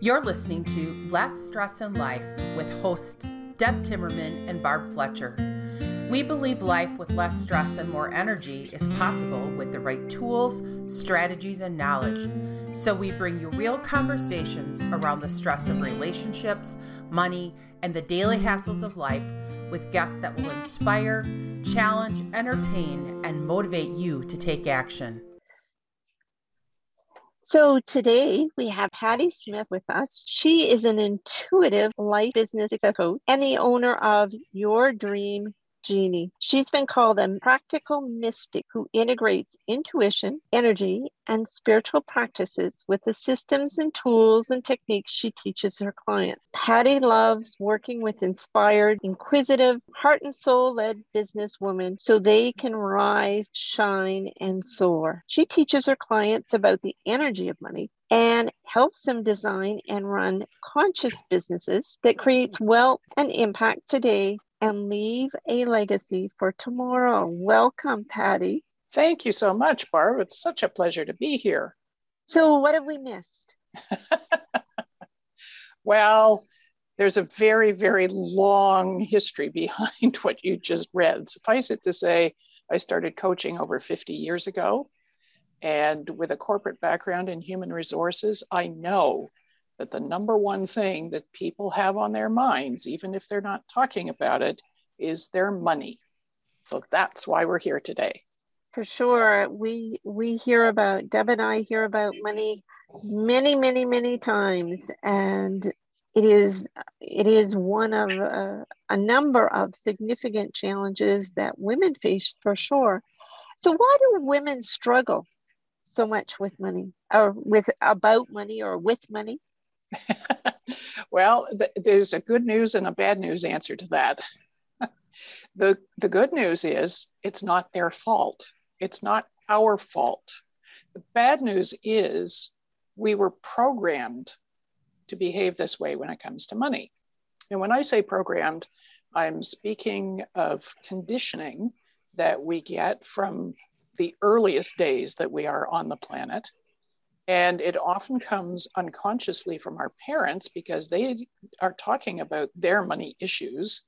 You're listening to Less Stress in Life with hosts Deb Timmerman and Barb Fletcher. We believe life with less stress and more energy is possible with the right tools, strategies, and knowledge. So we bring you real conversations around the stress of relationships, money, and the daily hassles of life with guests that will inspire, challenge, entertain, and motivate you to take action. So today we have Patty Smith with us. She is an intuitive life business coach and the owner of Your Dream Genie. She's been called a practical mystic who integrates intuition, energy, and spiritual practices with the systems and tools and techniques she teaches her clients. Patty loves working with inspired, inquisitive, heart and soul-led businesswomen so they can rise, shine, and soar. She teaches her clients about the energy of money and helps them design and run conscious businesses that creates wealth and impact today and leave a legacy for tomorrow. Welcome, Patty. Thank you so much, Barb. It's such a pleasure to be here. So what have we missed? Well, there's a very, very long history behind what you just read. Suffice it to say, I started coaching over 50 years ago. And with a corporate background in human resources, I know that the number one thing that people have on their minds, even if they're not talking about it, is their money. So that's why we're here today. For sure. We hear about, Deb and I hear about money many times. And it is one of a number of significant challenges that women face, for sure. So why do women struggle so much with money or with money? Well, there's a good news and a bad news answer to that. The good news is it's not their fault. It's not our fault. The bad news is we were programmed to behave this way when it comes to money. And when I say programmed, I'm speaking of conditioning that we get from the earliest days that we are on the planet. And it often comes unconsciously from our parents because they are talking about their money issues.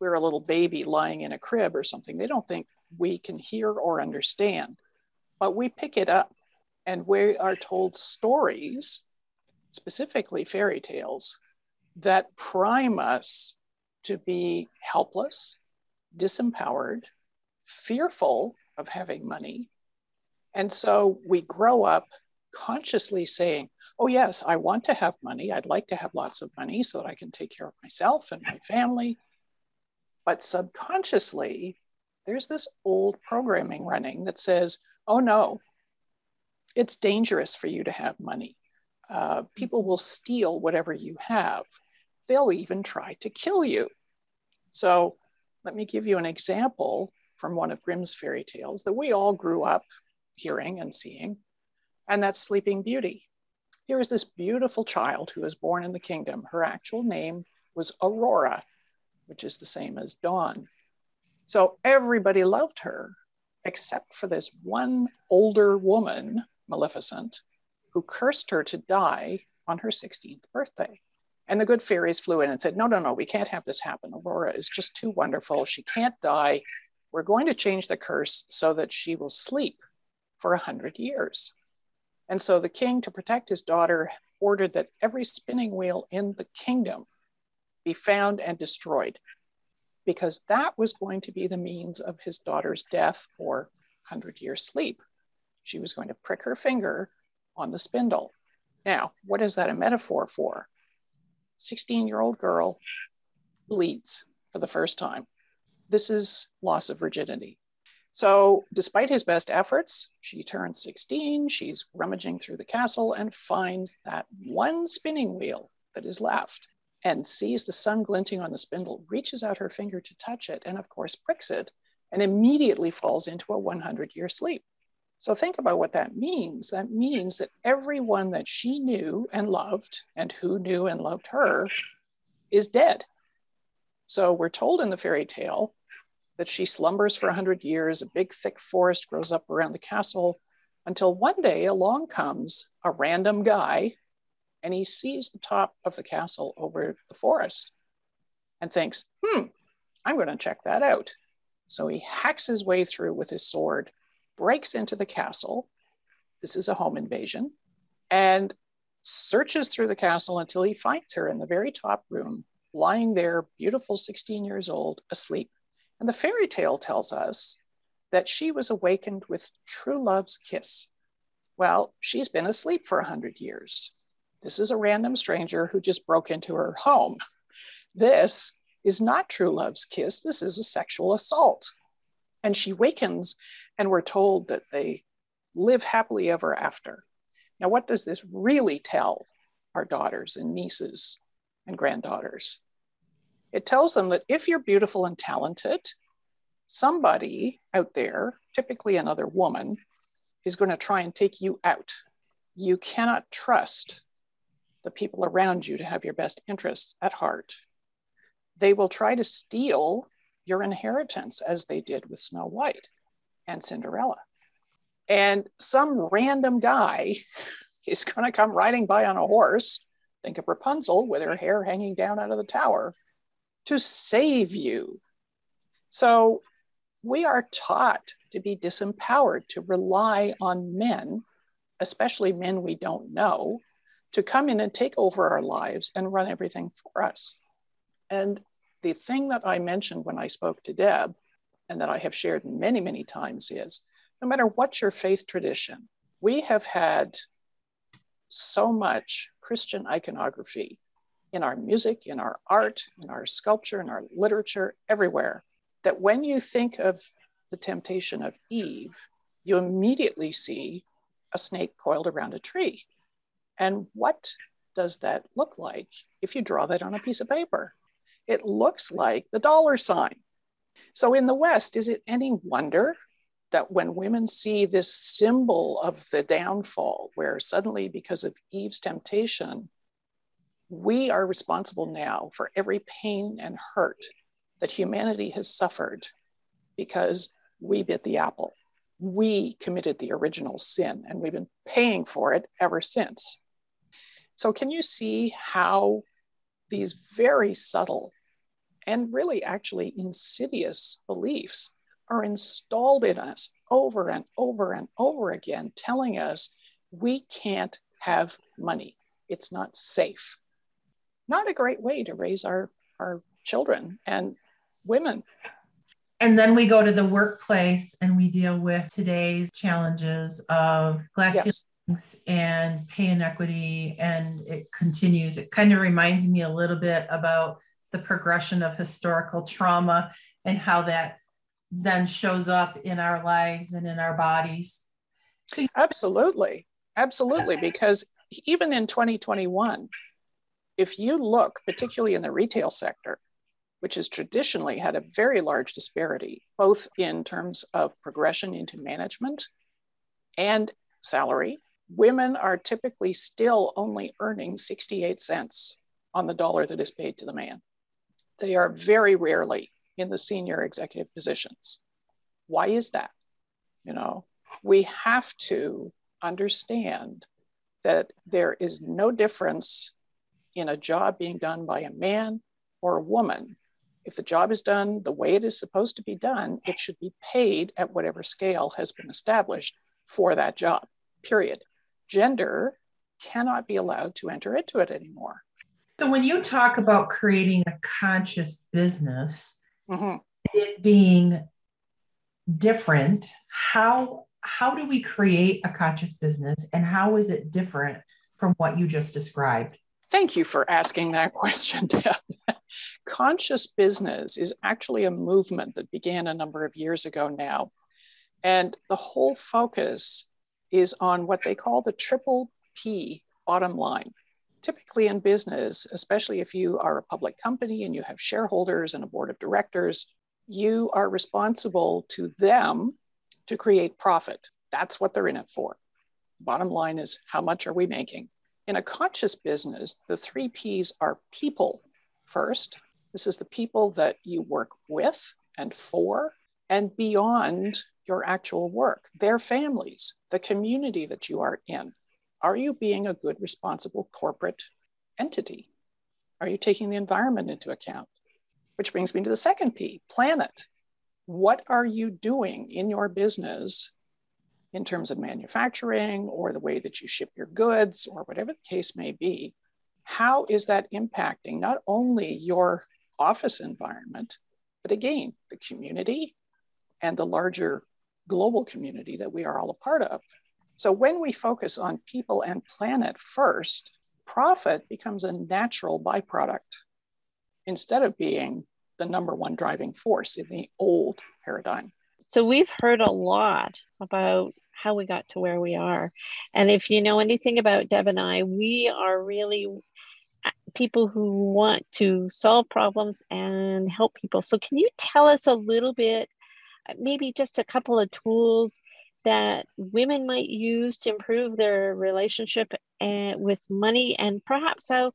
We're a little baby lying in a crib or something. They don't think we can hear or understand, but we pick it up and we are told stories, specifically fairy tales, that prime us to be helpless, disempowered, fearful of having money. And so we grow up consciously saying, oh, yes, I want to have money. I'd like to have lots of money so that I can take care of myself and my family. But subconsciously, there's this old programming running that says, oh, no, it's dangerous for you to have money. People will steal whatever you have. They'll even try to kill you. So let me give you an example from one of Grimm's fairy tales that we all grew up hearing and seeing, and that's Sleeping Beauty. Here is this beautiful child who was born in the kingdom. Her actual name was Aurora, which is the same as dawn. So everybody loved her, except for this one older woman, Maleficent, who cursed her to die on her 16th birthday. And the good fairies flew in and said, no, we can't have this happen. Aurora is just too wonderful. She can't die. We're going to change the curse so that she will sleep for 100 years. And so the king, to protect his daughter, ordered that every spinning wheel in the kingdom be found and destroyed, because that was going to be the means of his daughter's death or 100-year sleep. She was going to prick her finger on the spindle. Now, what is that a metaphor for? 16-year-old girl bleeds for the first time. This is loss of virginity. So despite his best efforts, she turns 16, she's rummaging through the castle and finds that one spinning wheel that is left and sees the sun glinting on the spindle, reaches out her finger to touch it and of course pricks it and immediately falls into a 100-year sleep. So think about what that means. That means that everyone that she knew and loved and who knew and loved her is dead. So we're told in the fairy tale that she slumbers for 100 years, a big thick forest grows up around the castle until one day along comes a random guy and he sees the top of the castle over the forest and thinks, I'm going to check that out. So he hacks his way through with his sword, breaks into the castle. This is a home invasion, and searches through the castle until he finds her in the very top room, lying there, beautiful, 16 years old, asleep. And the fairy tale tells us that she was awakened with true love's kiss. Well, she's been asleep for 100 years. This is a random stranger who just broke into her home. This is not true love's kiss. This is a sexual assault. And she wakens, and we're told that they live happily ever after. Now, what does this really tell our daughters and nieces and granddaughters? It tells them that if you're beautiful and talented, somebody out there, typically another woman, is going to try and take you out. You cannot trust the people around you to have your best interests at heart. They will try to steal your inheritance, as they did with Snow White and Cinderella. And some random guy is going to come riding by on a horse, think of Rapunzel with her hair hanging down out of the tower, to save you. So we are taught to be disempowered, to rely on men, especially men we don't know, to come in and take over our lives and run everything for us. And the thing that I mentioned when I spoke to Deb, and that I have shared many, many times, is no matter what your faith tradition, we have had so much Christian iconography in our music, in our art, in our sculpture, in our literature, everywhere, that when you think of the temptation of Eve, you immediately see a snake coiled around a tree. And what does that look like if you draw that on a piece of paper? It looks like the $. So in the West, is it any wonder that when women see this symbol of the downfall, where suddenly, because of Eve's temptation, we are responsible now for every pain and hurt that humanity has suffered because we bit the apple. We committed the original sin, and we've been paying for it ever since. So can you see how these very subtle and really actually insidious beliefs are installed in us over and over and over again, telling us we can't have money. It's not safe. Not a great way to raise our children and women. And then we go to the workplace and we deal with today's challenges of glass ceilings and pay inequity, and it continues. It kind of reminds me a little bit about the progression of historical trauma and how that then shows up in our lives and in our bodies. So, absolutely. Absolutely. Because even in 2021, if you look, particularly in the retail sector, which has traditionally had a very large disparity, both in terms of progression into management and salary, women are typically still only earning 68 cents on the dollar that is paid to the man. They are very rarely in the senior executive positions. Why is that? You know, we have to understand that there is no difference in a job being done by a man or a woman. If the job is done the way it is supposed to be done, it should be paid at whatever scale has been established for that job, period. Gender cannot be allowed to enter into it anymore. So when you talk about creating a conscious business, it being different, how do we create a conscious business, and how is it different from what you just described? Thank you for asking that question, Deb. Conscious business is actually a movement that began a number of years ago now. And the whole focus is on what they call the triple P bottom line. Typically in business, especially if you are a public company and you have shareholders and a board of directors, you are responsible to them to create profit. That's what they're in it for. Bottom line is, how much are we making? In a conscious business, the three Ps are people first. This is the people that you work with and for, and beyond your actual work, their families, the community that you are in. Are you being a good, responsible corporate entity? Are you taking the environment into account? Which brings me to the second P, planet. What are you doing in your business in terms of manufacturing or the way that you ship your goods or whatever the case may be? How is that impacting not only your office environment, but again, the community and the larger global community that we are all a part of? So when we focus on people and planet first, profit becomes a natural byproduct instead of being the number one driving force in the old paradigm. So we've heard a lot about how we got to where we are. And if you know anything about Deb and I, we are really people who want to solve problems and help people. So can you tell us a little bit, maybe just a couple of tools that women might use to improve their relationship with money, and perhaps how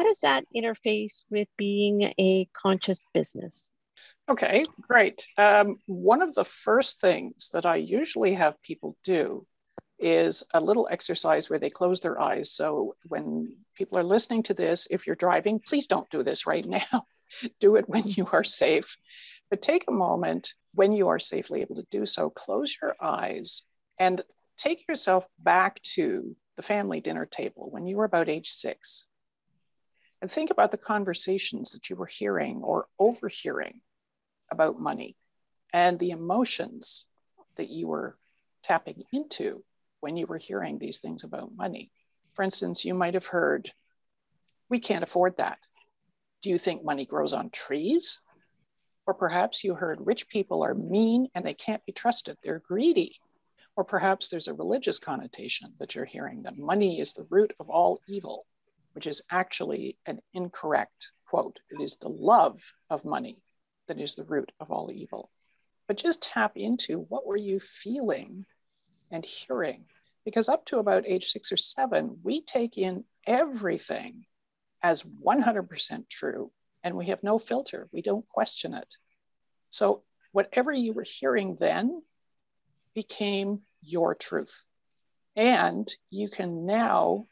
does that interface with being a conscious business? Okay, great. One of the first things that I usually have people do is a little exercise where they close their eyes. So when people are listening to this, if you're driving, please don't do this right now. Do it when you are safe. But take a moment when you are safely able to do so, close your eyes and take yourself back to the family dinner table when you were about age 6. And think about the conversations that you were hearing or overhearing about money and the emotions that you were tapping into when you were hearing these things about money. For instance, you might have heard, "We can't afford that. Do you think money grows on trees?" Or perhaps you heard, "Rich people are mean and they can't be trusted. They're greedy." Or perhaps there's a religious connotation that you're hearing, that money is the root of all evil, which is actually an incorrect quote. It is the love of money that is the root of all evil. But just tap into, what were you feeling and hearing? Because up to about age 6 or 7, we take in everything as 100% true, and we have no filter. We don't question it. So whatever you were hearing then became your truth. And you can now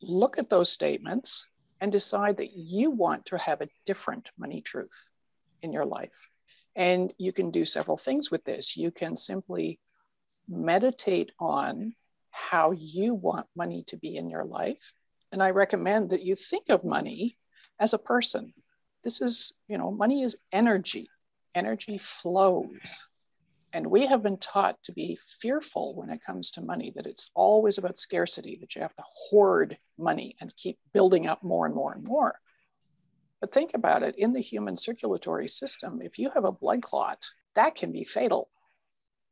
look at those statements and decide that you want to have a different money truth in your life. And you can do several things with this. You can simply meditate on how you want money to be in your life. And I recommend that you think of money as a person. This is, you know, money is energy. Energy flows. And we have been taught to be fearful when it comes to money, that it's always about scarcity, that you have to hoard money and keep building up more and more and more. But think about it, in the human circulatory system, if you have a blood clot, that can be fatal.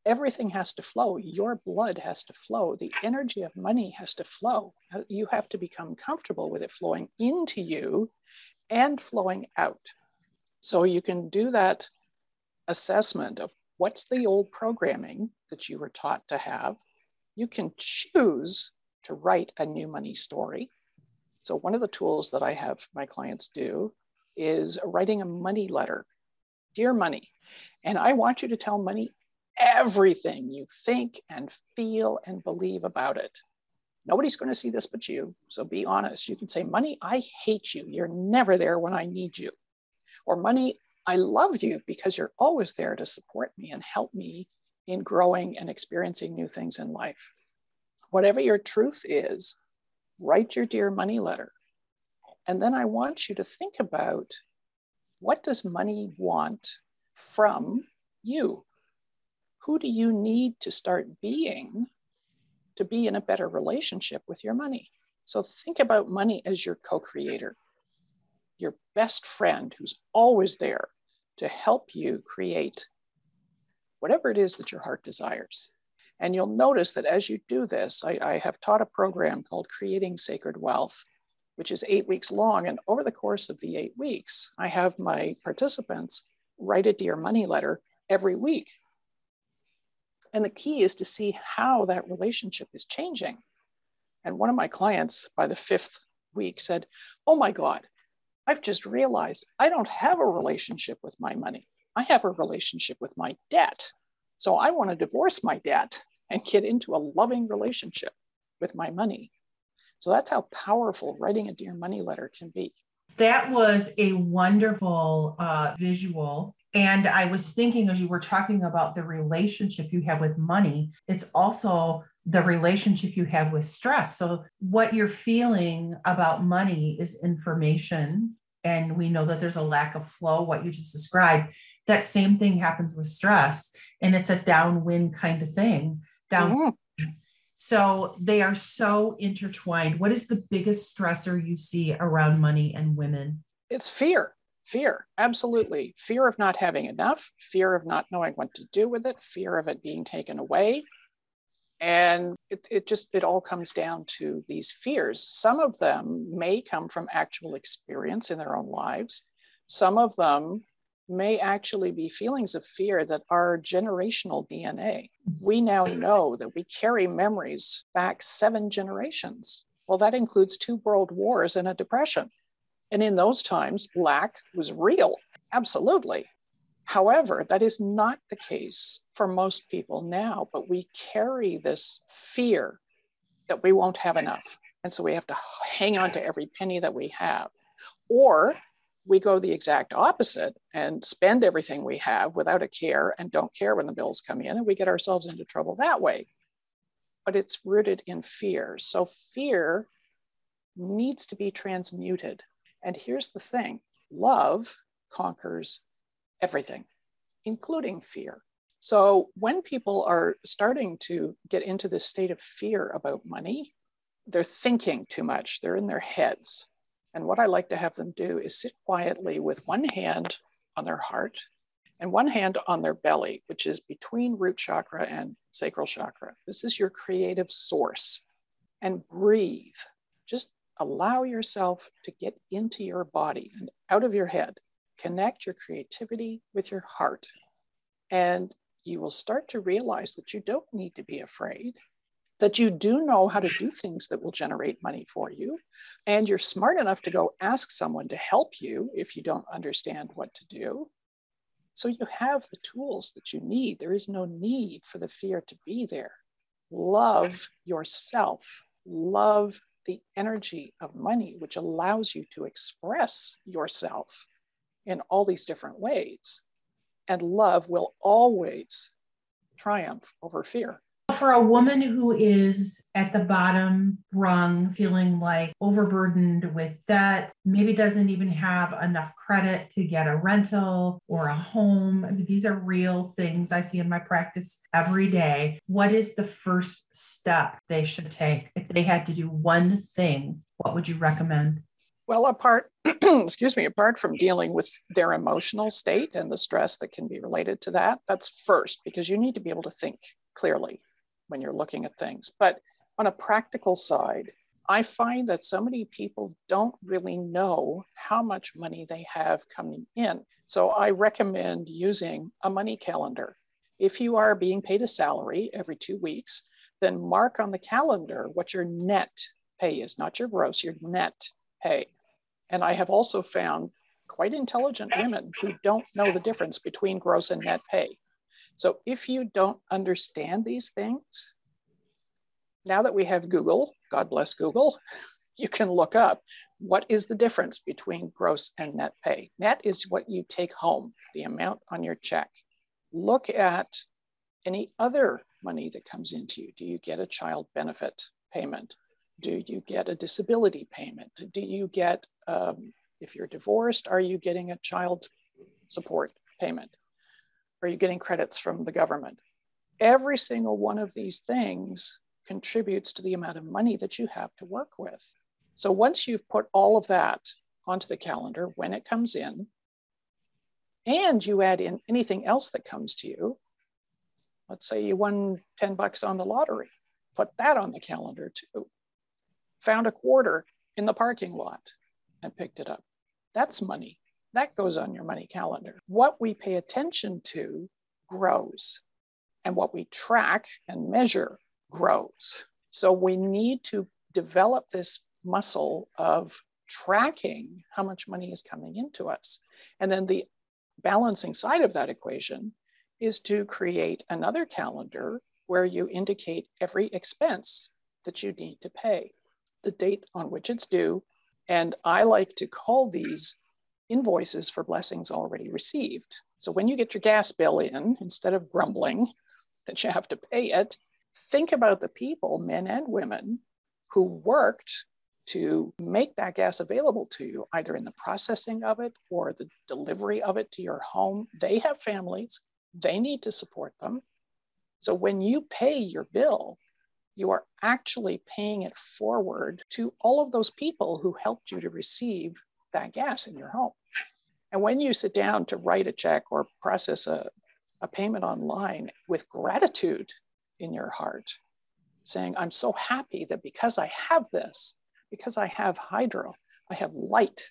Everything has to flow. Your blood has to flow. The energy of money has to flow. You have to become comfortable with it flowing into you and flowing out. So you can do that assessment of what's the old programming that you were taught to have. You can choose to write a new money story. So one of the tools that I have my clients do is writing a money letter. Dear Money, and I want you to tell money everything you think and feel and believe about it. Nobody's going to see this but you, so be honest. You can say, "Money, I hate you. You're never there when I need you." Or, "Money, I love you because you're always there to support me and help me in growing and experiencing new things in life." Whatever your truth is, write your Dear Money letter. And then I want you to think about, what does money want from you? Who do you need to start being to be in a better relationship with your money? So think about money as your co-creator, your best friend who's always there to help you create whatever it is that your heart desires. And you'll notice that as you do this, I have taught a program called Creating Sacred Wealth, which is 8 weeks long. And over the course of the 8 weeks, I have my participants write a Dear Money letter every week. And the key is to see how that relationship is changing. And one of my clients by the 5th week said, "Oh my God, I've just realized I don't have a relationship with my money. I have a relationship with my debt. So I want to divorce my debt and get into a loving relationship with my money So that's how powerful writing a Dear Money letter can be. That was a wonderful visual. And I was thinking, as you were talking about the relationship you have with money, it's also the relationship you have with stress. So what you're feeling about money is information. And we know that there's a lack of flow, what you just described. That same thing happens with stress. And it's a downwind kind of thing. So they are so intertwined. What is the biggest stressor you see around money and women? It's fear. Fear, absolutely. Fear of not having enough, fear of not knowing what to do with it, fear of it being taken away. And it all comes down to these fears. Some of them may come from actual experience in their own lives. Some of them may actually be feelings of fear that are generational DNA. We now know that we carry memories back 7 generations. Well, that includes 2 world wars and a depression. And in those times, lack was real, absolutely. However, that is not the case for most people now, but we carry this fear that we won't have enough. And so we have to hang on to every penny that we have. Or we go the exact opposite and spend everything we have without a care and don't care when the bills come in, and we get ourselves into trouble that way. But it's rooted in fear. So fear needs to be transmuted. And here's the thing, love conquers everything, including fear. So when people are starting to get into this state of fear about money, they're thinking too much, they're in their heads. And what I like to have them do is sit quietly with one hand on their heart and one hand on their belly, which is between root chakra and sacral chakra. This is your creative source. And breathe. Just allow yourself to get into your body and out of your head. Connect your creativity with your heart. And you will start to realize that you don't need to be afraid, that you do know how to do things that will generate money for you. And you're smart enough to go ask someone to help you if you don't understand what to do. So you have the tools that you need. There is no need for the fear to be there. Love yourself. Love the energy of money, which allows you to express yourself in all these different ways. And love will always triumph over fear. For a woman who is at the bottom rung, feeling like overburdened with debt, maybe doesn't even have enough credit to get a rental or a home. I mean, these are real things I see in my practice every day. What is the first step they should take? If they had to do one thing, what would you recommend? Well, apart from dealing with their emotional state and the stress that can be related to that, that's first, because you need to be able to think clearly when you're looking at things. But on a practical side, I find that so many people don't really know how much money they have coming in. So I recommend using a money calendar. If you are being paid a salary every 2 weeks, then mark on the calendar what your net pay is, not your gross, your net pay. And I have also found quite intelligent women who don't know the difference between gross and net pay. So if you don't understand these things, now that we have Google, God bless Google, you can look up what is the difference between gross and net pay. Net is what you take home, the amount on your check. Look at any other money that comes into you. Do you get a child benefit payment? Do you get a disability payment? Do you get, if you're divorced, are you getting a child support payment? Are you getting credits from the government? Every single one of these things contributes to the amount of money that you have to work with. So once you've put all of that onto the calendar, when it comes in, and you add in anything else that comes to you, let's say you won $10 on the lottery, put that on the calendar too. Found a quarter in the parking lot and picked it up. That's money. That goes on your money calendar. What we pay attention to grows, and what we track and measure grows. So we need to develop this muscle of tracking how much money is coming into us. And then the balancing side of that equation is to create another calendar where you indicate every expense that you need to pay. the date on which it's due. And I like to call these invoices for blessings already received. So when you get your gas bill in, instead of grumbling that you have to pay it, think about the people, men and women, who worked to make that gas available to you, either in the processing of it or the delivery of it to your home. They have families. They need to support them. So when you pay your bill, you are actually paying it forward to all of those people who helped you to receive that gas in your home. And when you sit down to write a check or process a payment online with gratitude in your heart, saying, I'm so happy that because I have this, because I have hydro, I have light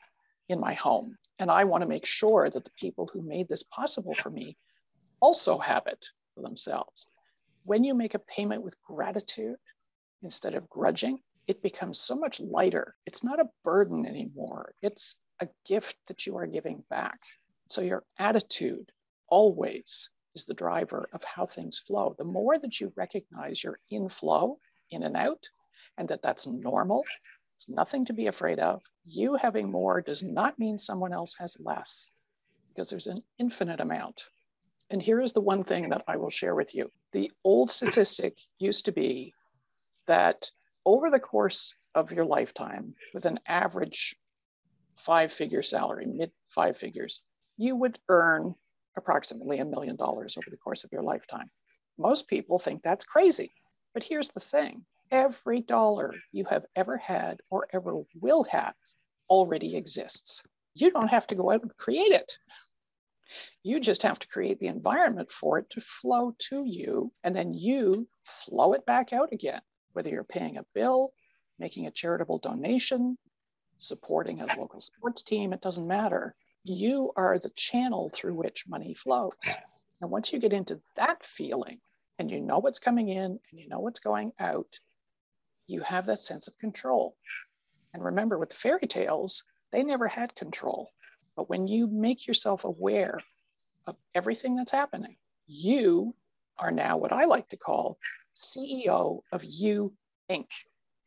in my home, and I want to make sure that the people who made this possible for me also have it for themselves. When you make a payment with gratitude instead of grudging, it becomes so much lighter. It's not a burden anymore. It's a gift that you are giving back. So your attitude always is the driver of how things flow. The more that you recognize you're in flow, in and out, and that that's normal, it's nothing to be afraid of. You having more does not mean someone else has less, because there's an infinite amount. And here is the one thing that I will share with you. The old statistic used to be that over the course of your lifetime, with an average five-figure salary, mid-five figures, you would earn approximately $1 million over the course of your lifetime. Most people think that's crazy. But here's the thing. Every dollar you have ever had or ever will have already exists. You don't have to go out and create it. You just have to create the environment for it to flow to you, and then you flow it back out again, whether you're paying a bill, making a charitable donation, supporting a local sports team, it doesn't matter. You are the channel through which money flows. And once you get into that feeling, and you know what's coming in, and you know what's going out, you have that sense of control. And remember, with the fairy tales, they never had control. But when you make yourself aware of everything that's happening, you are now what I like to call CEO of You, Inc.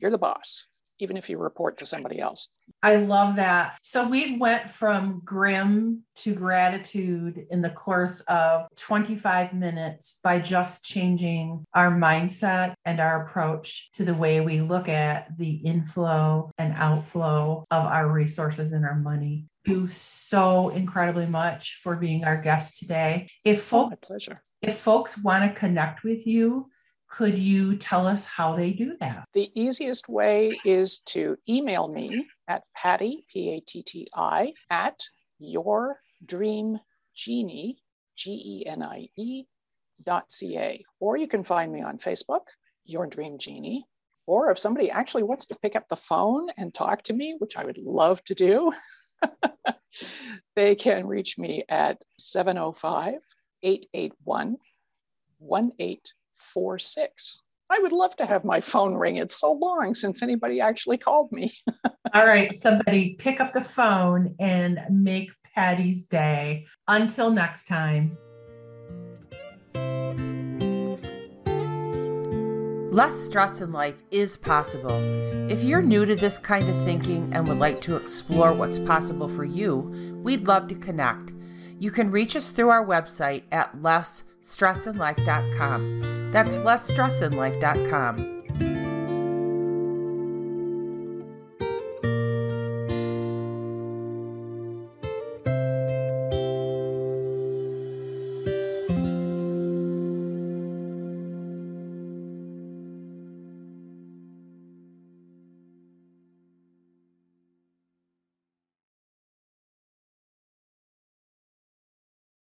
You're the boss, even if you report to somebody else. I love that. So we've went from Grimm to gratitude in the course of 25 minutes by just changing our mindset and our approach to the way we look at the inflow and outflow of our resources and our money. Thank you so incredibly much for being our guest today. My pleasure. If folks want to connect with you, could you tell us how they do that? The easiest way is to email me at Patty, Patti, at yourdreamgenie, GENIE.ca. Or you can find me on Facebook, Your Dream Genie. Or if somebody actually wants to pick up the phone and talk to me, which I would love to do, they can reach me at 705-881-1846. I would love to have my phone ring. It's so long since anybody actually called me. All right, somebody pick up the phone and make Patty's day. Until next time. Less stress in life is possible. If you're new to this kind of thinking and would like to explore what's possible for you, we'd love to connect. You can reach us through our website at lessstressinlife.com. That's lessstressinlife.com.